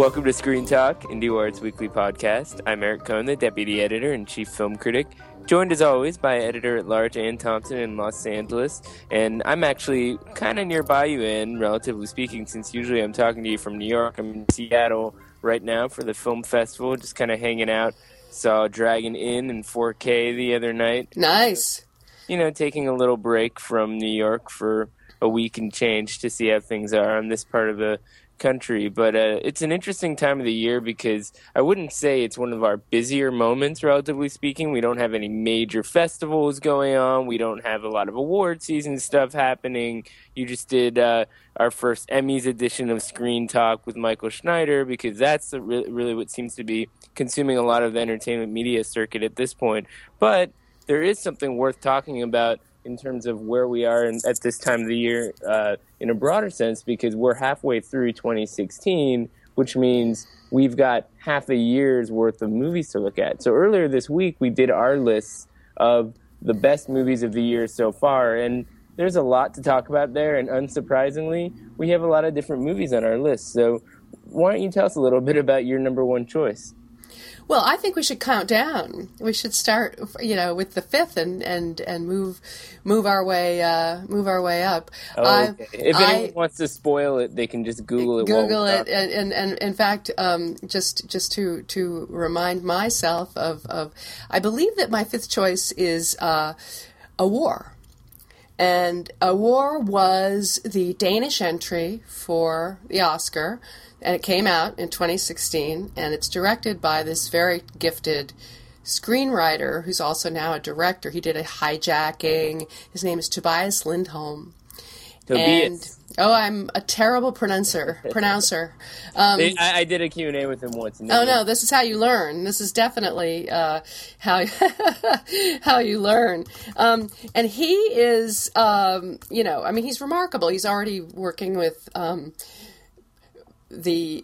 Welcome to Screen Talk, IndieWire's weekly podcast. I'm Eric Cohn, the Deputy Editor and Chief Film Critic, joined as always by Editor-at-Large Ann Thompson in Los Angeles. And I'm actually kind of nearby you, Ann, relatively speaking, since usually I'm talking to you from New York. I'm in Seattle right now for the film festival, just kind of hanging out. Saw Dragon Inn in 4K the other night. Nice. You know, taking a little break from New York for a week and change to see how things are on this part of the country. But it's an interesting time of the year because I wouldn't say it's one of our busier moments, relatively speaking. We don't have any major festivals going on. We don't have a lot of award season stuff happening. You just did our first Emmys edition of Screen Talk with Michael Schneider, because that's really what seems to be consuming a lot of the entertainment media circuit at this point. But there is something worth talking about in terms of where we are at this time of the year in a broader sense, because we're halfway through 2016, which means we've got half a year's worth of movies to look at. So earlier this week, we did our lists of the best movies of the year so far, and there's a lot to talk about there, and unsurprisingly, we have a lot of different movies on our list. So why don't you tell us a little bit about your number one choice? Well, I think we should count down. We should start, you know, with the fifth and move our way up. Oh, okay. If anyone wants to spoil it, they can just Google it. Google it, and in fact, just to remind myself of I believe that my fifth choice is A War, and A War was the Danish entry for the Oscar. And it came out in 2016, and it's directed by this very gifted screenwriter who's also now a director. He did A Hijacking. His name is Tobias Lindholm. Tobias. And, I'm a terrible pronouncer. I did a Q&A with him once. No, this is how you learn. This is definitely how how you learn. And he is, he's remarkable. He's already working with the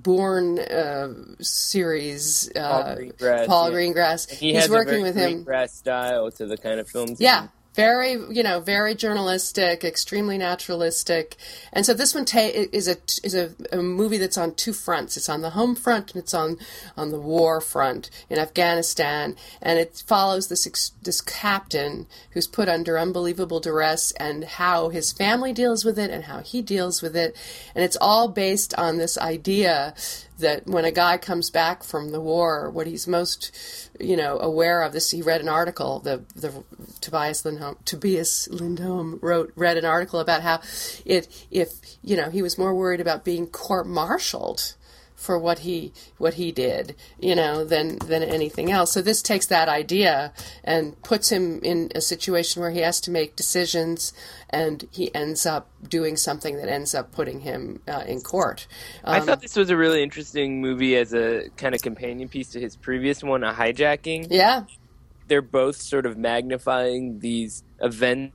Borgen series, Paul Greengrass. He's working with him. Greengrass style to the kind of films. Yeah, very journalistic, extremely naturalistic. And so this one is a movie that's on two fronts. It's on the home front and it's on the war front in Afghanistan. And it follows this captain who's put under unbelievable duress, and how his family deals with it and how he deals with it. And it's all based on this idea that when a guy comes back from the war, what he's most, aware of this. He read an article. The Tobias Lindholm read an article about how he was more worried about being court-martialed for what he did, than anything else. So this takes that idea and puts him in a situation where he has to make decisions, and he ends up doing something that ends up putting him in court. I thought this was a really interesting movie as a kind of companion piece to his previous one, A Hijacking. Yeah. They're both sort of magnifying these events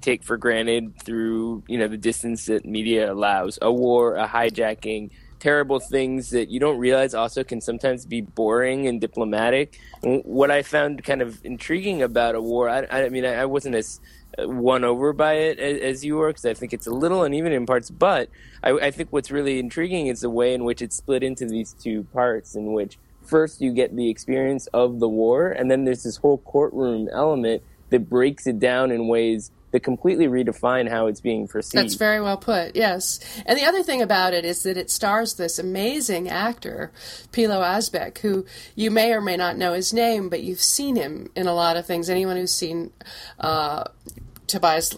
take for granted through, the distance that media allows. A war, a hijacking, terrible things that you don't realize also can sometimes be boring and diplomatic. What I found kind of intriguing about A War, I wasn't as won over by it as you were, because I think it's a little uneven in parts, but I think what's really intriguing is the way in which it's split into these two parts, in which first you get the experience of the war, and then there's this whole courtroom element that breaks it down in ways that completely redefine how it's being perceived. That's very well put, yes. And the other thing about it is that it stars this amazing actor, Pilou Asbæk, who you may or may not know his name, but you've seen him in a lot of things. Anyone who's seen Tobias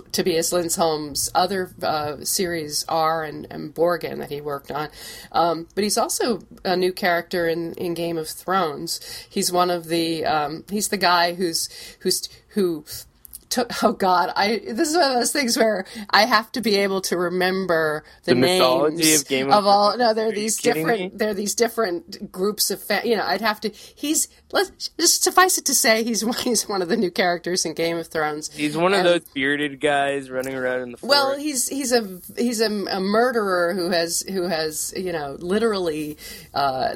Lindholm's other series, R and Borgen, that he worked on. But he's also a new character in Game of Thrones. He's one of the he's the guy who this is one of those things where I have to be able to remember the names of Game of all. No, there are these different groups of I'd have to. Let's just suffice it to say he's one of the new characters in Game of Thrones. He's one of those bearded guys running around in the forest. Well, he's a murderer who has literally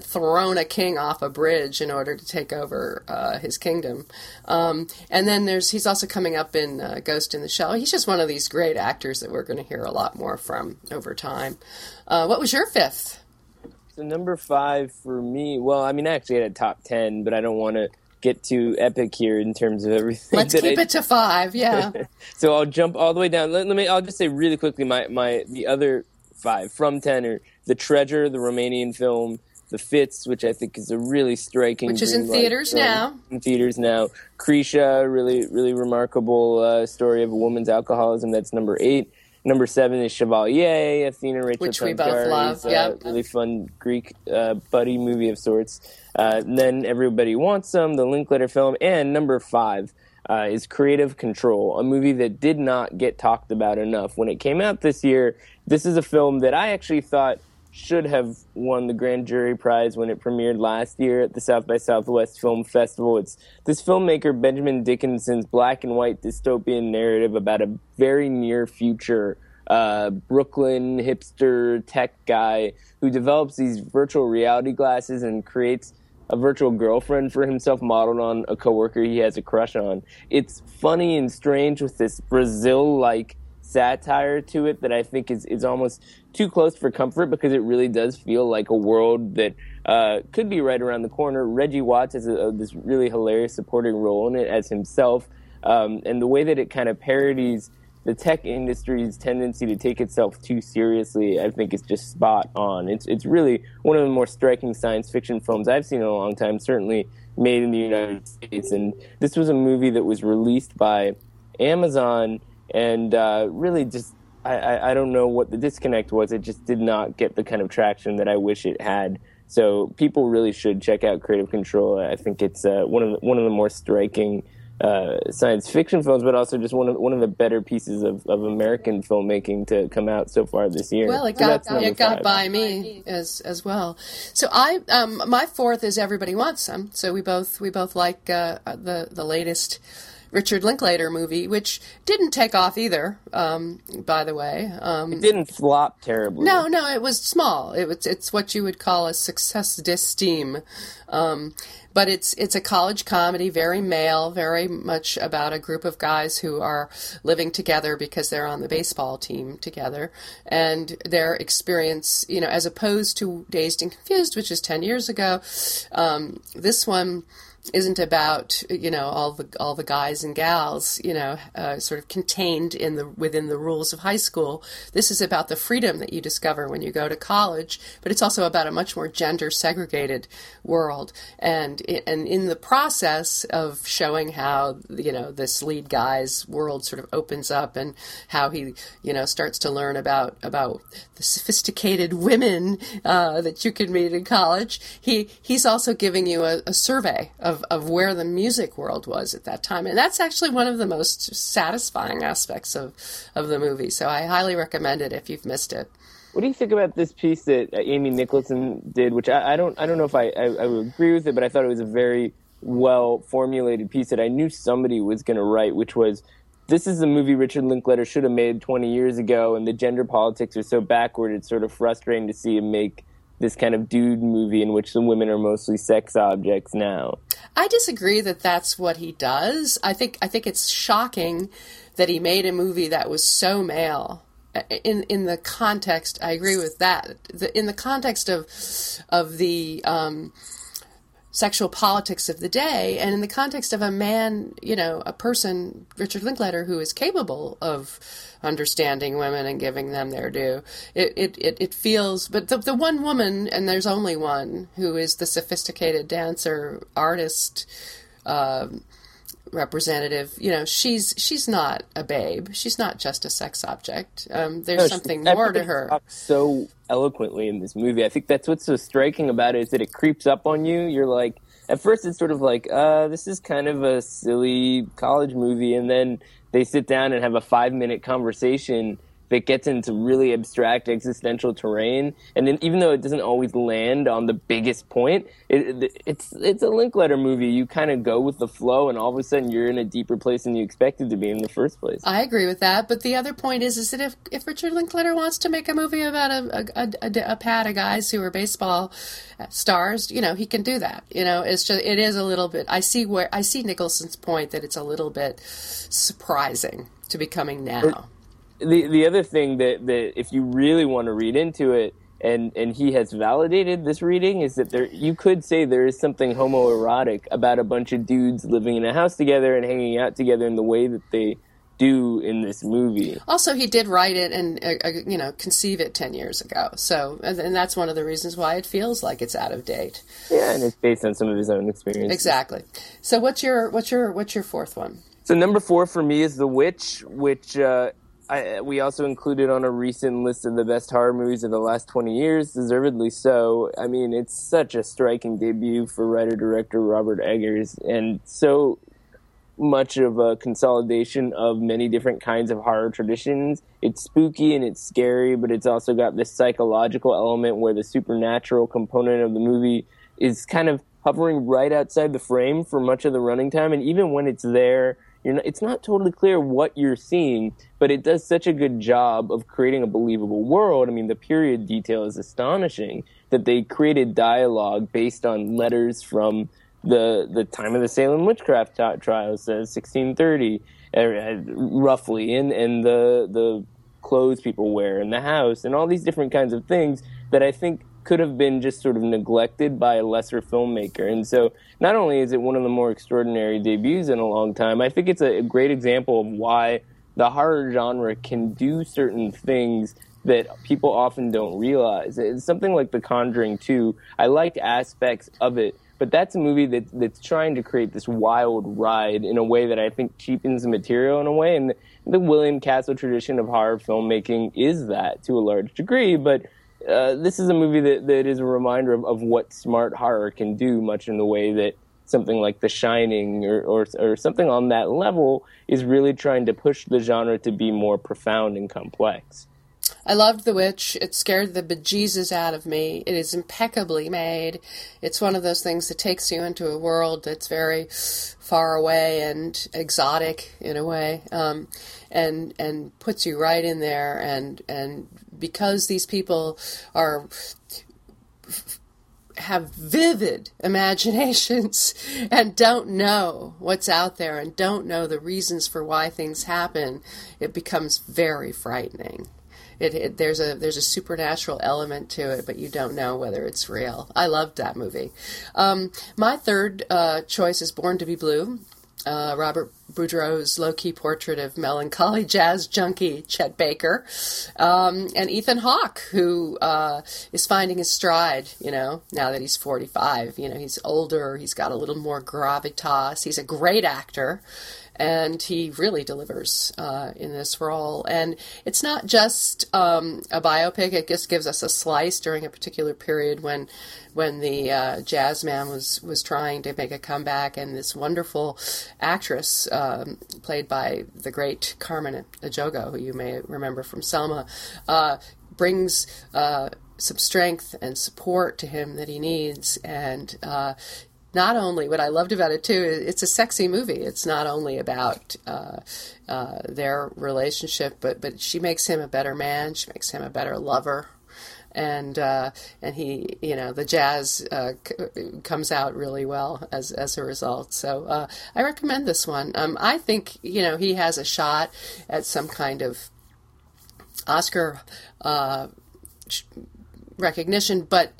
thrown a king off a bridge in order to take over his kingdom. And then he's also coming up up in Ghost in the Shell. He's just one of these great actors that we're going to hear a lot more from over time. What was your fifth? So number five for me, well, I mean, I actually had a top 10, but I don't want to get too epic here in terms of everything. Let's keep it to five, yeah. So I'll jump all the way down. I'll just say really quickly the other five from 10 are The Treasure, the Romanian film, The Fits, which I think is a really striking, which is in theaters now. In theaters now. Krisha, really, really remarkable story of a woman's alcoholism. That's number 8. Number 7 is Chevalier, Athena Tsangari, which we both love. Yep. Really fun Greek buddy movie of sorts. Then Everybody Wants Some, the Linklater film. And number 5 is Creative Control, a movie that did not get talked about enough. When it came out this year, this is a film that I actually thought should have won the Grand Jury Prize when it premiered last year at the South by Southwest Film Festival. It's this filmmaker Benjamin Dickinson's black and white dystopian narrative about a very near future Brooklyn hipster tech guy who develops these virtual reality glasses and creates a virtual girlfriend for himself modeled on a coworker he has a crush on. It's funny and strange with this Brazil-like satire to it that I think is almost too close for comfort, because it really does feel like a world that could be right around the corner. Reggie Watts has this really hilarious supporting role in it as himself, and the way that it kind of parodies the tech industry's tendency to take itself too seriously, I think, is just spot on. It's really one of the more striking science fiction films I've seen in a long time, certainly made in the United States. And this was a movie that was released by Amazon, and really just, I don't know what the disconnect was. It just did not get the kind of traction that I wish it had. So people really should check out Creative Control. I think it's one of the more striking science fiction films, but also just one of the better pieces of American filmmaking to come out so far this year. Well, it got by me as well. So I my fourth is Everybody Wants Some. So we both like the latest Richard Linklater movie, which didn't take off either, by the way. It didn't flop terribly. No, it was small. It's what you would call a success d'estime. But it's a college comedy, very male, very much about a group of guys who are living together because they're on the baseball team together, and their experience, as opposed to Dazed and Confused, which is 10 years ago, this one isn't about all the guys and gals sort of contained within the rules of high school. This is about the freedom that you discover when you go to college, but it's also about a much more gender segregated world, and in the process of showing how this lead guy's world sort of opens up, and how he starts to learn about the sophisticated women that you can meet in college. He's also giving you a survey of where the music world was at that time. And that's actually one of the most satisfying aspects of the movie. So I highly recommend it if you've missed it. What do you think about this piece that Amy Nicholson did, which I don't know if I would agree with it, but I thought it was a very well-formulated piece that I knew somebody was going to write, which was, this is the movie Richard Linklater should have made 20 years ago, and the gender politics are so backward, it's sort of frustrating to see him make this kind of dude movie in which the women are mostly sex objects now. I disagree that that's what he does. I think it's shocking that he made a movie that was so male. In the context, I agree with that. In the context of the sexual politics of the day, and in the context of a man, a person, Richard Linklater, who is capable of understanding women and giving them their due. It feels, but the one woman, and there's only one, who is the sophisticated dancer, artist, representative, she's not a babe. She's not just a sex object. There's something more to her. Talks so eloquently in this movie. I think that's what's so striking about it, is that it creeps up on you. You're like, at first it's sort of like, this is kind of a silly college movie, and then they sit down and have a 5-minute conversation that gets into really abstract existential terrain. And then even though it doesn't always land on the biggest point, it's a Linklater movie. You kind of go with the flow, and all of a sudden you're in a deeper place than you expected to be in the first place. I agree with that. But the other point is that if Richard Linklater wants to make a movie about a pad of guys who are baseball stars, you know, he can do that. You know, it's just, it is a little bit, I see Nicholson's point that it's a little bit surprising to be coming now. The other thing that if you really want to read into it, and he has validated this reading, is that there, you could say there is something homoerotic about a bunch of dudes living in a house together and hanging out together in the way that they do in this movie. Also, he did write it and conceive it 10 years ago. So, and that's one of the reasons why it feels like it's out of date. Yeah, and it's based on some of his own experiences. Exactly. So, what's your fourth one? So, number four for me is The Witch, which we also included on a recent list of the best horror movies of the last 20 years, deservedly so. I mean, it's such a striking debut for writer-director Robert Eggers, and so much of a consolidation of many different kinds of horror traditions. It's spooky and it's scary, but it's also got this psychological element where the supernatural component of the movie is kind of hovering right outside the frame for much of the running time, and even when it's there, it's not totally clear what you're seeing, but it does such a good job of creating a believable world. I mean, the period detail is astonishing, that they created dialogue based on letters from the time of the Salem witchcraft trials, 1630, roughly, and the clothes people wear in the house, and all these different kinds of things that I think could have been just sort of neglected by a lesser filmmaker. And so not only is it one of the more extraordinary debuts in a long time, I think it's a great example of why the horror genre can do certain things that people often don't realize. It's something like The Conjuring 2. I liked aspects of it, but that's a movie that's trying to create this wild ride in a way that I think cheapens the material in a way. And the William Castle tradition of horror filmmaking is that to a large degree, but this is a movie that is a reminder of what smart horror can do, much in the way that something like The Shining or something on that level is really trying to push the genre to be more profound and complex. I loved The Witch. It scared the bejesus out of me. It is impeccably made. It's one of those things that takes you into a world that's very far away and exotic in a way, and puts you right in there. And because these people have vivid imaginations and don't know what's out there and don't know the reasons for why things happen, it becomes very frightening. There's a supernatural element to it, but you don't know whether it's real. I loved that movie. My third choice is Born to be Blue, Robert Boudreau's low-key portrait of melancholy jazz junkie Chet Baker, and Ethan Hawke, who is finding his stride, now that he's 45. He's older, he's got a little more gravitas, he's a great actor, and he really delivers in this role. And it's not just a biopic, it just gives us a slice during a particular period when the jazz man was trying to make a comeback, and this wonderful actress, played by the great Carmen Ejogo, who you may remember from Selma, brings some strength and support to him that he needs. And not only, what I loved about it too, it's a sexy movie. It's not only about their relationship, but she makes him a better man. She makes him a better lover. And he, the jazz comes out really well as a result. So I recommend this one. I think, he has a shot at some kind of Oscar recognition, but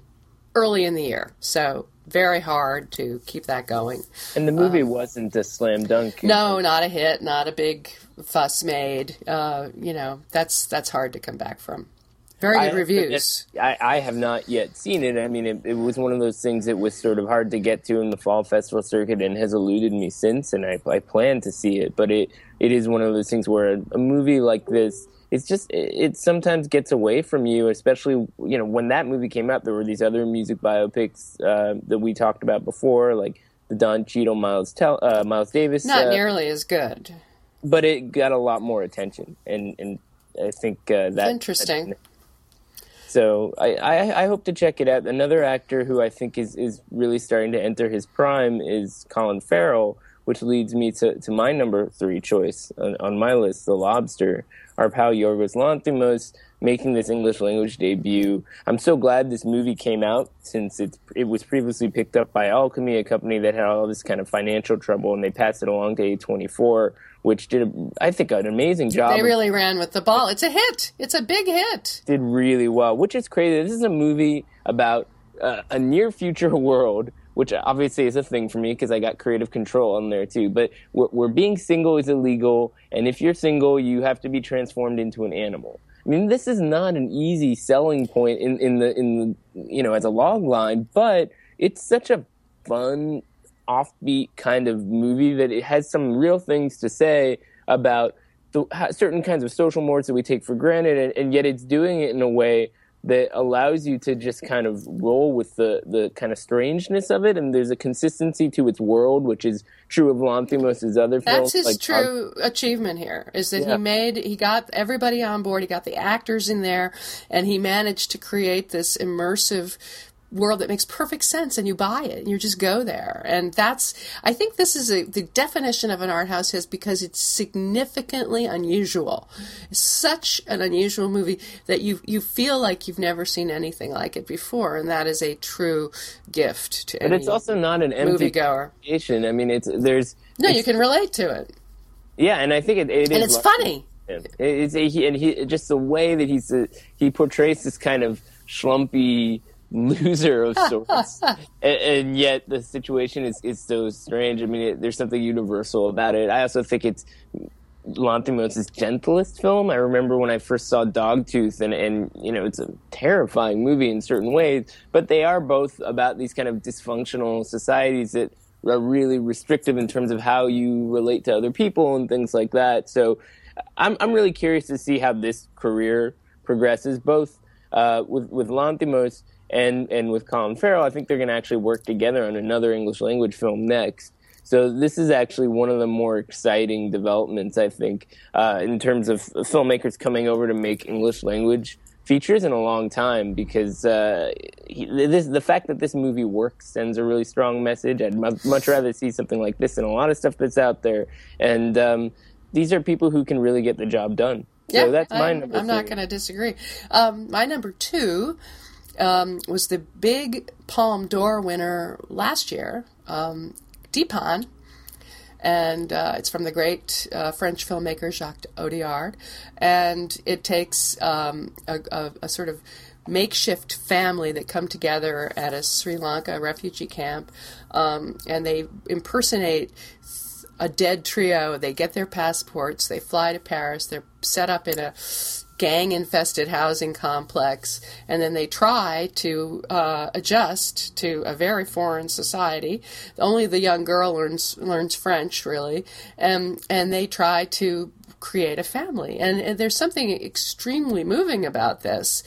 early in the year. So very hard to keep that going. And the movie wasn't a slam dunk. No, not a hit, not a big fuss made. That's hard to come back from. Very good reviews. I have not yet seen it. I mean, it was one of those things that was sort of hard to get to in the fall festival circuit and has eluded me since, and I plan to see it. But it is one of those things where a movie like this, it's just, it sometimes gets away from you, especially, when that movie came out, there were these other music biopics that we talked about before, like the Don Cheadle, Miles Davis. Not nearly as good. But it got a lot more attention, and I think that's interesting. So I hope to check it out. Another actor who I think is really starting to enter his prime is Colin Farrell, which leads me to my number three choice on my list, The Lobster. Our pal Yorgos Lanthimos making this English language debut. I'm so glad this movie came out, since it was previously picked up by Alchemy, a company that had all this kind of financial trouble, and they passed it along to A24, which did, I think, an amazing job. They really ran with the ball. It's a hit. It's a big hit. Did really well, which is crazy. This is a movie about a near-future world, which obviously is a thing for me because I got Creative Control on there too. But where being single is illegal, and if you're single, you have to be transformed into an animal. I mean, this is not an easy selling point in the you know, as a log line, but it's such a fun, offbeat kind of movie that it has some real things to say about certain kinds of social mores that we take for granted, and yet it's doing it in a way that allows you to just kind of roll with the kind of strangeness of it, and there's a consistency to its world, which is true of Lanthimos' other films. That's his true achievement here, is that he got everybody on board, he got the actors in there, and he managed to create this immersive world that makes perfect sense, and you buy it, and you just go there. And that's, I think this is the definition of an art house hit, because it's significantly unusual. It's such an unusual movie that you feel like you've never seen anything like it before, and that is a true gift to But it's also not an empty moviegoer. I mean, you can relate to it. Yeah, and I think it is. And it's funny. He just the way that he portrays this kind of schlumpy loser of sorts, and yet the situation is so strange. I mean, there's something universal about it. I also think it's Lanthimos' gentlest film. I remember when I first saw Dogtooth, and you know, it's a terrifying movie in certain ways, but they are both about these kind of dysfunctional societies that are really restrictive in terms of how you relate to other people and things like that. So I'm really curious to see how this career progresses, both with Lanthimos and with Colin Farrell. I think they're going to actually work together on another English language film next. So this is actually one of the more exciting developments, I think, in terms of filmmakers coming over to make English language features in a long time, because the fact that this movie works sends a really strong message. I'd much rather see something like this than a lot of stuff that's out there. And these are people who can really get the job done. So that's my number 3. I'm not going to disagree. My number 2... was the big Palme d'Or winner last year, Deepan, and it's from the great French filmmaker Jacques Odiard, and it takes a sort of makeshift family that come together at a Sri Lanka refugee camp, and they impersonate a dead trio. They get their passports, they fly to Paris, they're set up in a gang-infested housing complex, and then they try to adjust to a very foreign society. Only the young girl learns French, really, and they try to create a family. And there's something extremely moving about this.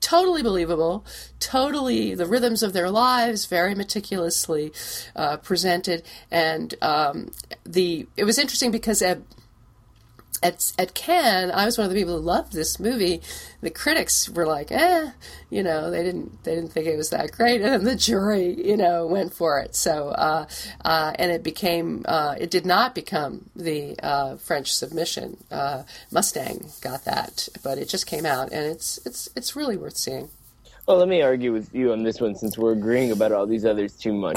Totally believable, totally the rhythms of their lives, very meticulously presented. And it was interesting because At Cannes, I was one of the people who loved this movie. The critics were like, you know, they didn't think it was that great, and then the jury, you know, went for it. So, and it did not become the French submission. Mustang got that, but it just came out, and it's really worth seeing. Well, let me argue with you on this one, since we're agreeing about all these others too much.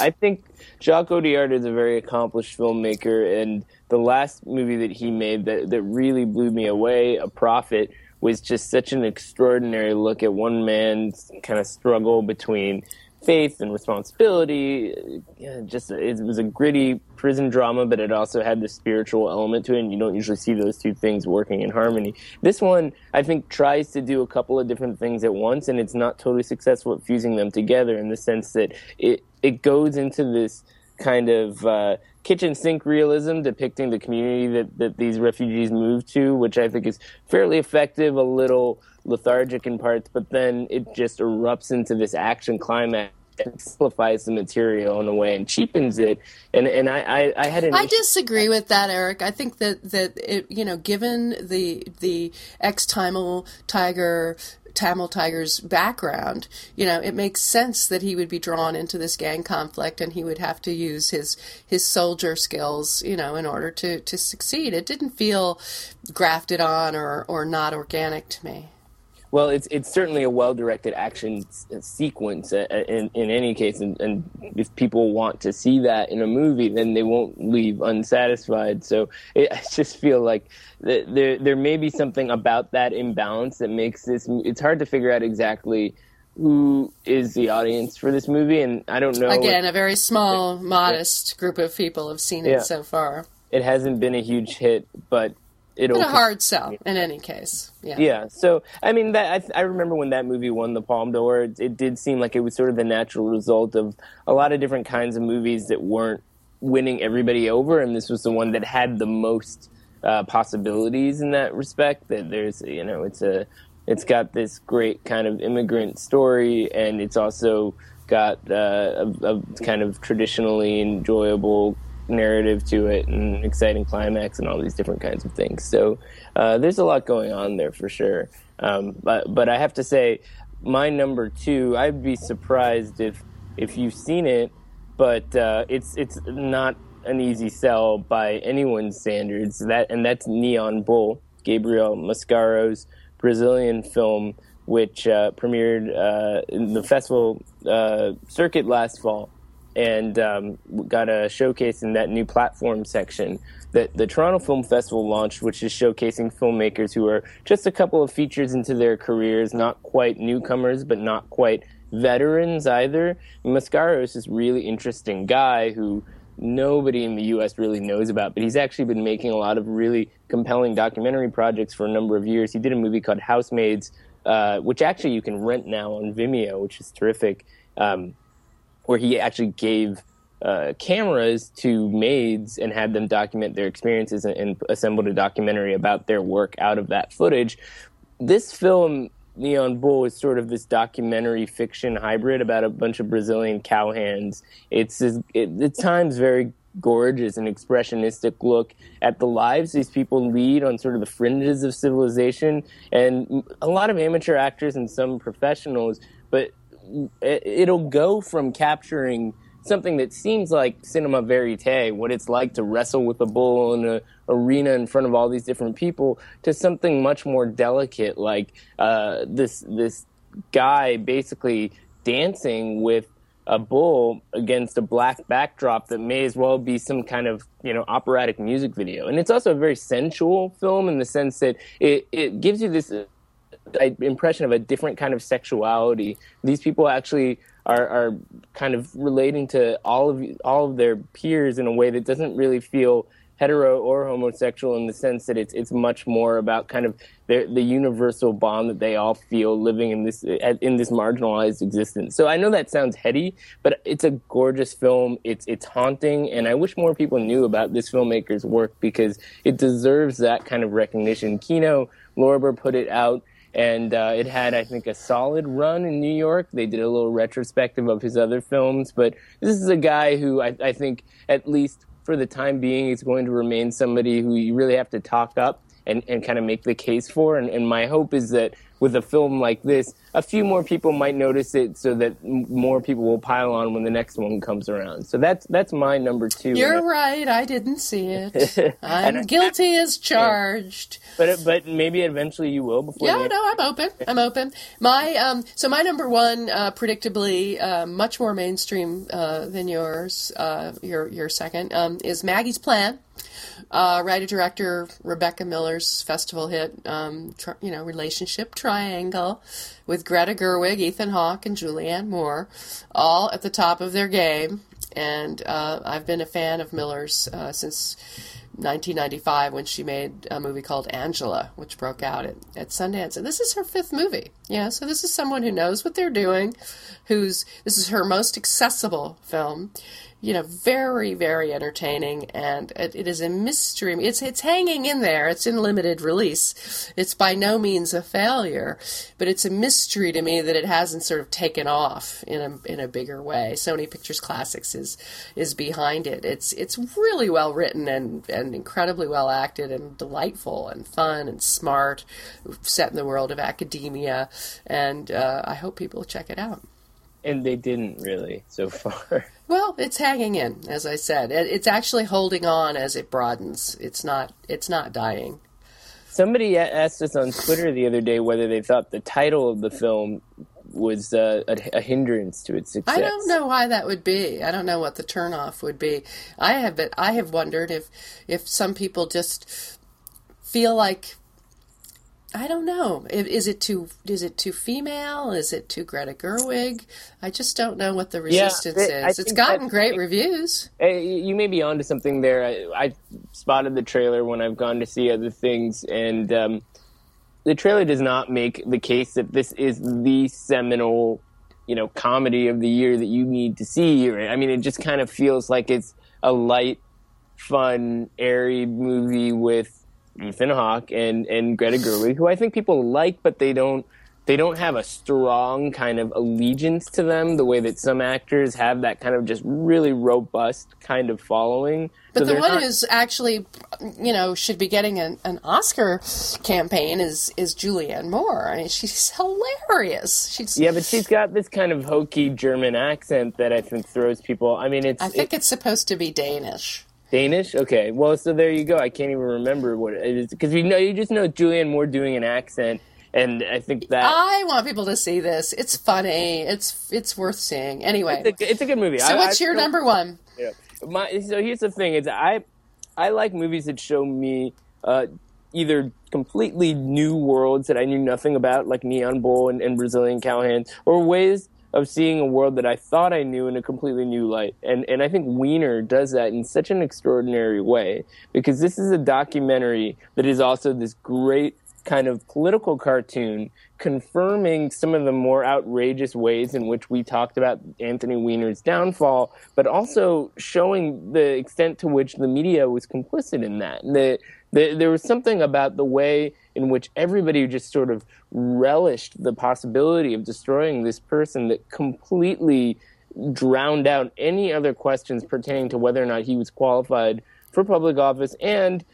I think Jacques Odiard is a very accomplished filmmaker, and the last movie that he made that really blew me away, A Prophet, was just such an extraordinary look at one man's kind of struggle between faith and responsibility. It was a gritty prison drama, but it also had the spiritual element to it, and you don't usually see those two things working in harmony. This one, I think, tries to do a couple of different things at once, and it's not totally successful at fusing them together, in the sense that it goes into this kind of kitchen sink realism depicting the community that these refugees move to, which I think is fairly effective, a little lethargic in parts, but then it just erupts into this action climax and simplifies the material in a way and cheapens it. And I had an I disagree with that, Eric. I think that it, you know, given the ex-Tamil Tiger's background, you know, it makes sense that he would be drawn into this gang conflict and he would have to use his soldier skills, you know, in order to succeed. It didn't feel grafted on or not organic to me. Well, it's certainly a well-directed action sequence in any case, and if people want to see that in a movie, then they won't leave unsatisfied. So I just feel like there may be something about that imbalance that makes this. It's hard to figure out exactly who is the audience for this movie, and I don't know. Again, a very small, modest group of people have seen it so far. It hasn't been a huge hit, but. It's a hard sell in any case. Yeah. So, I mean, I remember when that movie won the Palme d'Or, it did seem like it was sort of the natural result of a lot of different kinds of movies that weren't winning everybody over, and this was the one that had the most possibilities in that respect. That there's, you know, it's got this great kind of immigrant story, and it's also got a kind of traditionally enjoyable narrative to it, and exciting climax, and all these different kinds of things. So there's a lot going on there for sure. But I have to say, my number two, I'd be surprised if you've seen it, but it's not an easy sell by anyone's standards. That's Neon Bull, Gabriel Mascaro's Brazilian film, which premiered in the festival circuit last fall. And got a showcase in that new platform section that the Toronto Film Festival launched, which is showcasing filmmakers who are just a couple of features into their careers, not quite newcomers, but not quite veterans either. Mascaro is this really interesting guy who nobody in the U.S. really knows about, but he's actually been making a lot of really compelling documentary projects for a number of years. He did a movie called Housemaids, which actually you can rent now on Vimeo, which is terrific. Where he actually gave cameras to maids and had them document their experiences and assembled a documentary about their work out of that footage. This film, Neon Bull, is sort of this documentary fiction hybrid about a bunch of Brazilian cowhands. It's at times very gorgeous and expressionistic look at the lives these people lead on sort of the fringes of civilization. And a lot of amateur actors and some professionals, but it'll go from capturing something that seems like cinema verite, what it's like to wrestle with a bull in an arena in front of all these different people, to something much more delicate, like this guy basically dancing with a bull against a black backdrop that may as well be some kind of, you know, operatic music video. And it's also a very sensual film in the sense that it gives you this impression of a different kind of sexuality. These people actually are kind of relating to all of their peers in a way that doesn't really feel hetero or homosexual, in the sense that it's much more about kind of the universal bond that they all feel living in this marginalized existence. So I know that sounds heady, but it's a gorgeous film. It's haunting, and I wish more people knew about this filmmaker's work because it deserves that kind of recognition. Kino Lorber put it out. And it had, I think, a solid run in New York. They did a little retrospective of his other films. But this is a guy who I think, at least for the time being, is going to remain somebody who you really have to talk up and kind of make the case for. And my hope is that with a film like this, a few more people might notice it so that more people will pile on when the next one comes around. So that's my number two. You're right. I didn't see it. I'm guilty as charged. Yeah. But maybe eventually you will. Before. Yeah, no, I'm open. So my number one, predictably, much more mainstream than yours, your second, is Maggie's Plan. Writer-director Rebecca Miller's festival hit, Relationship Triangle, with Greta Gerwig, Ethan Hawke, and Julianne Moore, all at the top of their game. And I've been a fan of Miller's since 1995 when she made a movie called Angela, which broke out at Sundance. And this is her fifth movie. Yeah, so this is someone who knows what they're doing, this is her most accessible film. you know, very, very entertaining, and it is a mystery. It's hanging in there. It's in limited release. It's by no means a failure, but it's a mystery to me that it hasn't sort of taken off in a bigger way. Sony Pictures Classics is behind it. It's really well written and incredibly well acted and delightful and fun and smart, set in the world of academia, and I hope people check it out. And they didn't really so far. Well, it's hanging in, as I said. It's actually holding on as it broadens. It's not dying. Somebody asked us on Twitter the other day whether they thought the title of the film was a hindrance to its success. I don't know why that would be. I don't know what the turnoff would be. I have wondered if some people just feel like, I don't know. Is it too female? Is it too Greta Gerwig? I just don't know what the resistance is. It's gotten great reviews. You may be onto something there. I spotted the trailer when I've gone to see other things, and the trailer does not make the case that this is the seminal, comedy of the year that you need to see. Right? I mean, it just kind of feels like it's a light, fun, airy movie with Ethan Hawke and Greta Gerwig, who I think people like, but they don't have a strong kind of allegiance to them the way that some actors have that kind of just really robust kind of following. But so the one who's actually, should be getting an Oscar campaign is Julianne Moore. I mean, she's hilarious. But she's got this kind of hokey German accent that I think throws people. I mean, I think it's supposed to be Danish. Danish? Okay. Well, so there you go. I can't even remember what it is. Because you just know Julianne Moore doing an accent, and I think that... I want people to see this. It's funny. It's worth seeing. Anyway. It's a good movie. So what's your number one? Yeah. So here's the thing. Is I like movies that show me either completely new worlds that I knew nothing about, like Neon Bull and Brazilian cowhands, or ways of seeing a world that I thought I knew in a completely new light. And I think Wiener does that in such an extraordinary way, because this is a documentary that is also this great kind of political cartoon confirming some of the more outrageous ways in which we talked about Anthony Weiner's downfall, but also showing the extent to which the media was complicit in that. There was something about the way in which everybody just sort of relished the possibility of destroying this person that completely drowned out any other questions pertaining to whether or not he was qualified for public office, and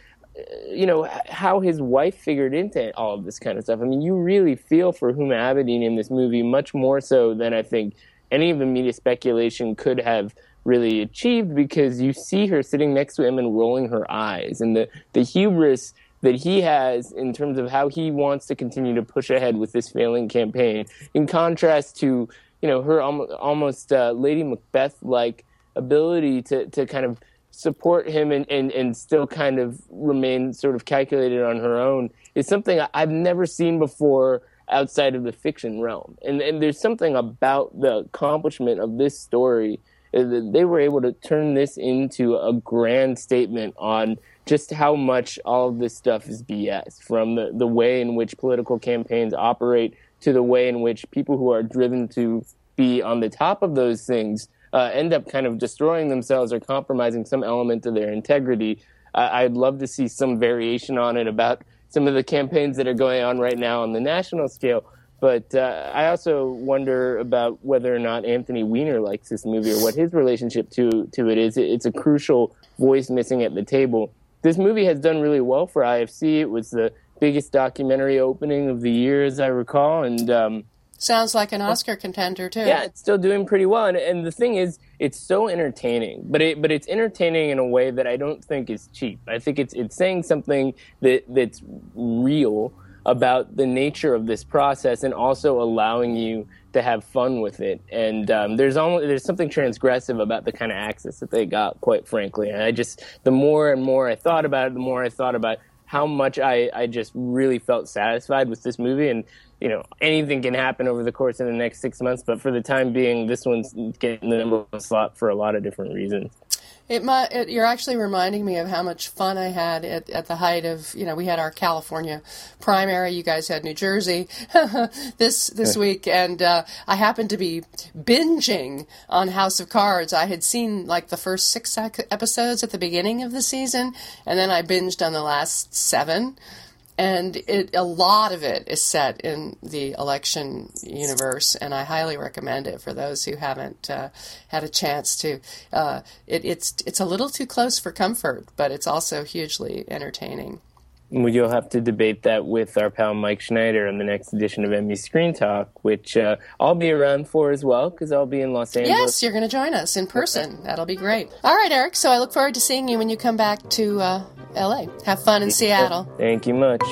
how his wife figured into all of this kind of stuff. I mean, you really feel for Huma Abedin in this movie, much more so than I think any of the media speculation could have really achieved, because you see her sitting next to him and rolling her eyes, and the hubris that he has in terms of how he wants to continue to push ahead with this failing campaign, in contrast to her almost Lady Macbeth-like ability to kind of support him and still kind of remain sort of calculated on her own, is something I've never seen before outside of the fiction realm. And there's something about the accomplishment of this story. They were able to turn this into a grand statement on just how much all of this stuff is BS, from the way in which political campaigns operate to the way in which people who are driven to be on the top of those things end up kind of destroying themselves or compromising some element of their integrity. I'd love to see some variation on it about some of the campaigns that are going on right now on the national scale. But I also wonder about whether or not Anthony Weiner likes this movie or what his relationship to it is. It's a crucial voice missing at the table. This movie has done really well for IFC. It was the biggest documentary opening of the year, as I recall. And sounds like an Oscar contender, too. Yeah, it's still doing pretty well. And the thing is, it's so entertaining. But it's entertaining in a way that I don't think is cheap. I think it's saying something that's real about the nature of this process, and also allowing you to have fun with it. And there's something transgressive about the kind of access that they got, quite frankly. And the more and more I thought about it, the more I thought about how much I just really felt satisfied with this movie. And, anything can happen over the course of the next 6 months, but for the time being, this one's getting the number one slot for a lot of different reasons. You're actually reminding me of how much fun I had at the height of, we had our California primary. You guys had New Jersey this week. And I happened to be binging on House of Cards. I had seen like the first 6 episodes at the beginning of the season, and then I binged on the last 7. And a lot of it is set in the election universe, and I highly recommend it for those who haven't had a chance to. It's a little too close for comfort, but it's also hugely entertaining. You'll have to debate that with our pal Mike Schneider on the next edition of Emmy Screen Talk, which I'll be around for as well, because I'll be in Los Angeles. Yes, you're going to join us in person. That'll be great. All right, Eric, so I look forward to seeing you when you come back to L.A. Have fun in Seattle. Thank you much.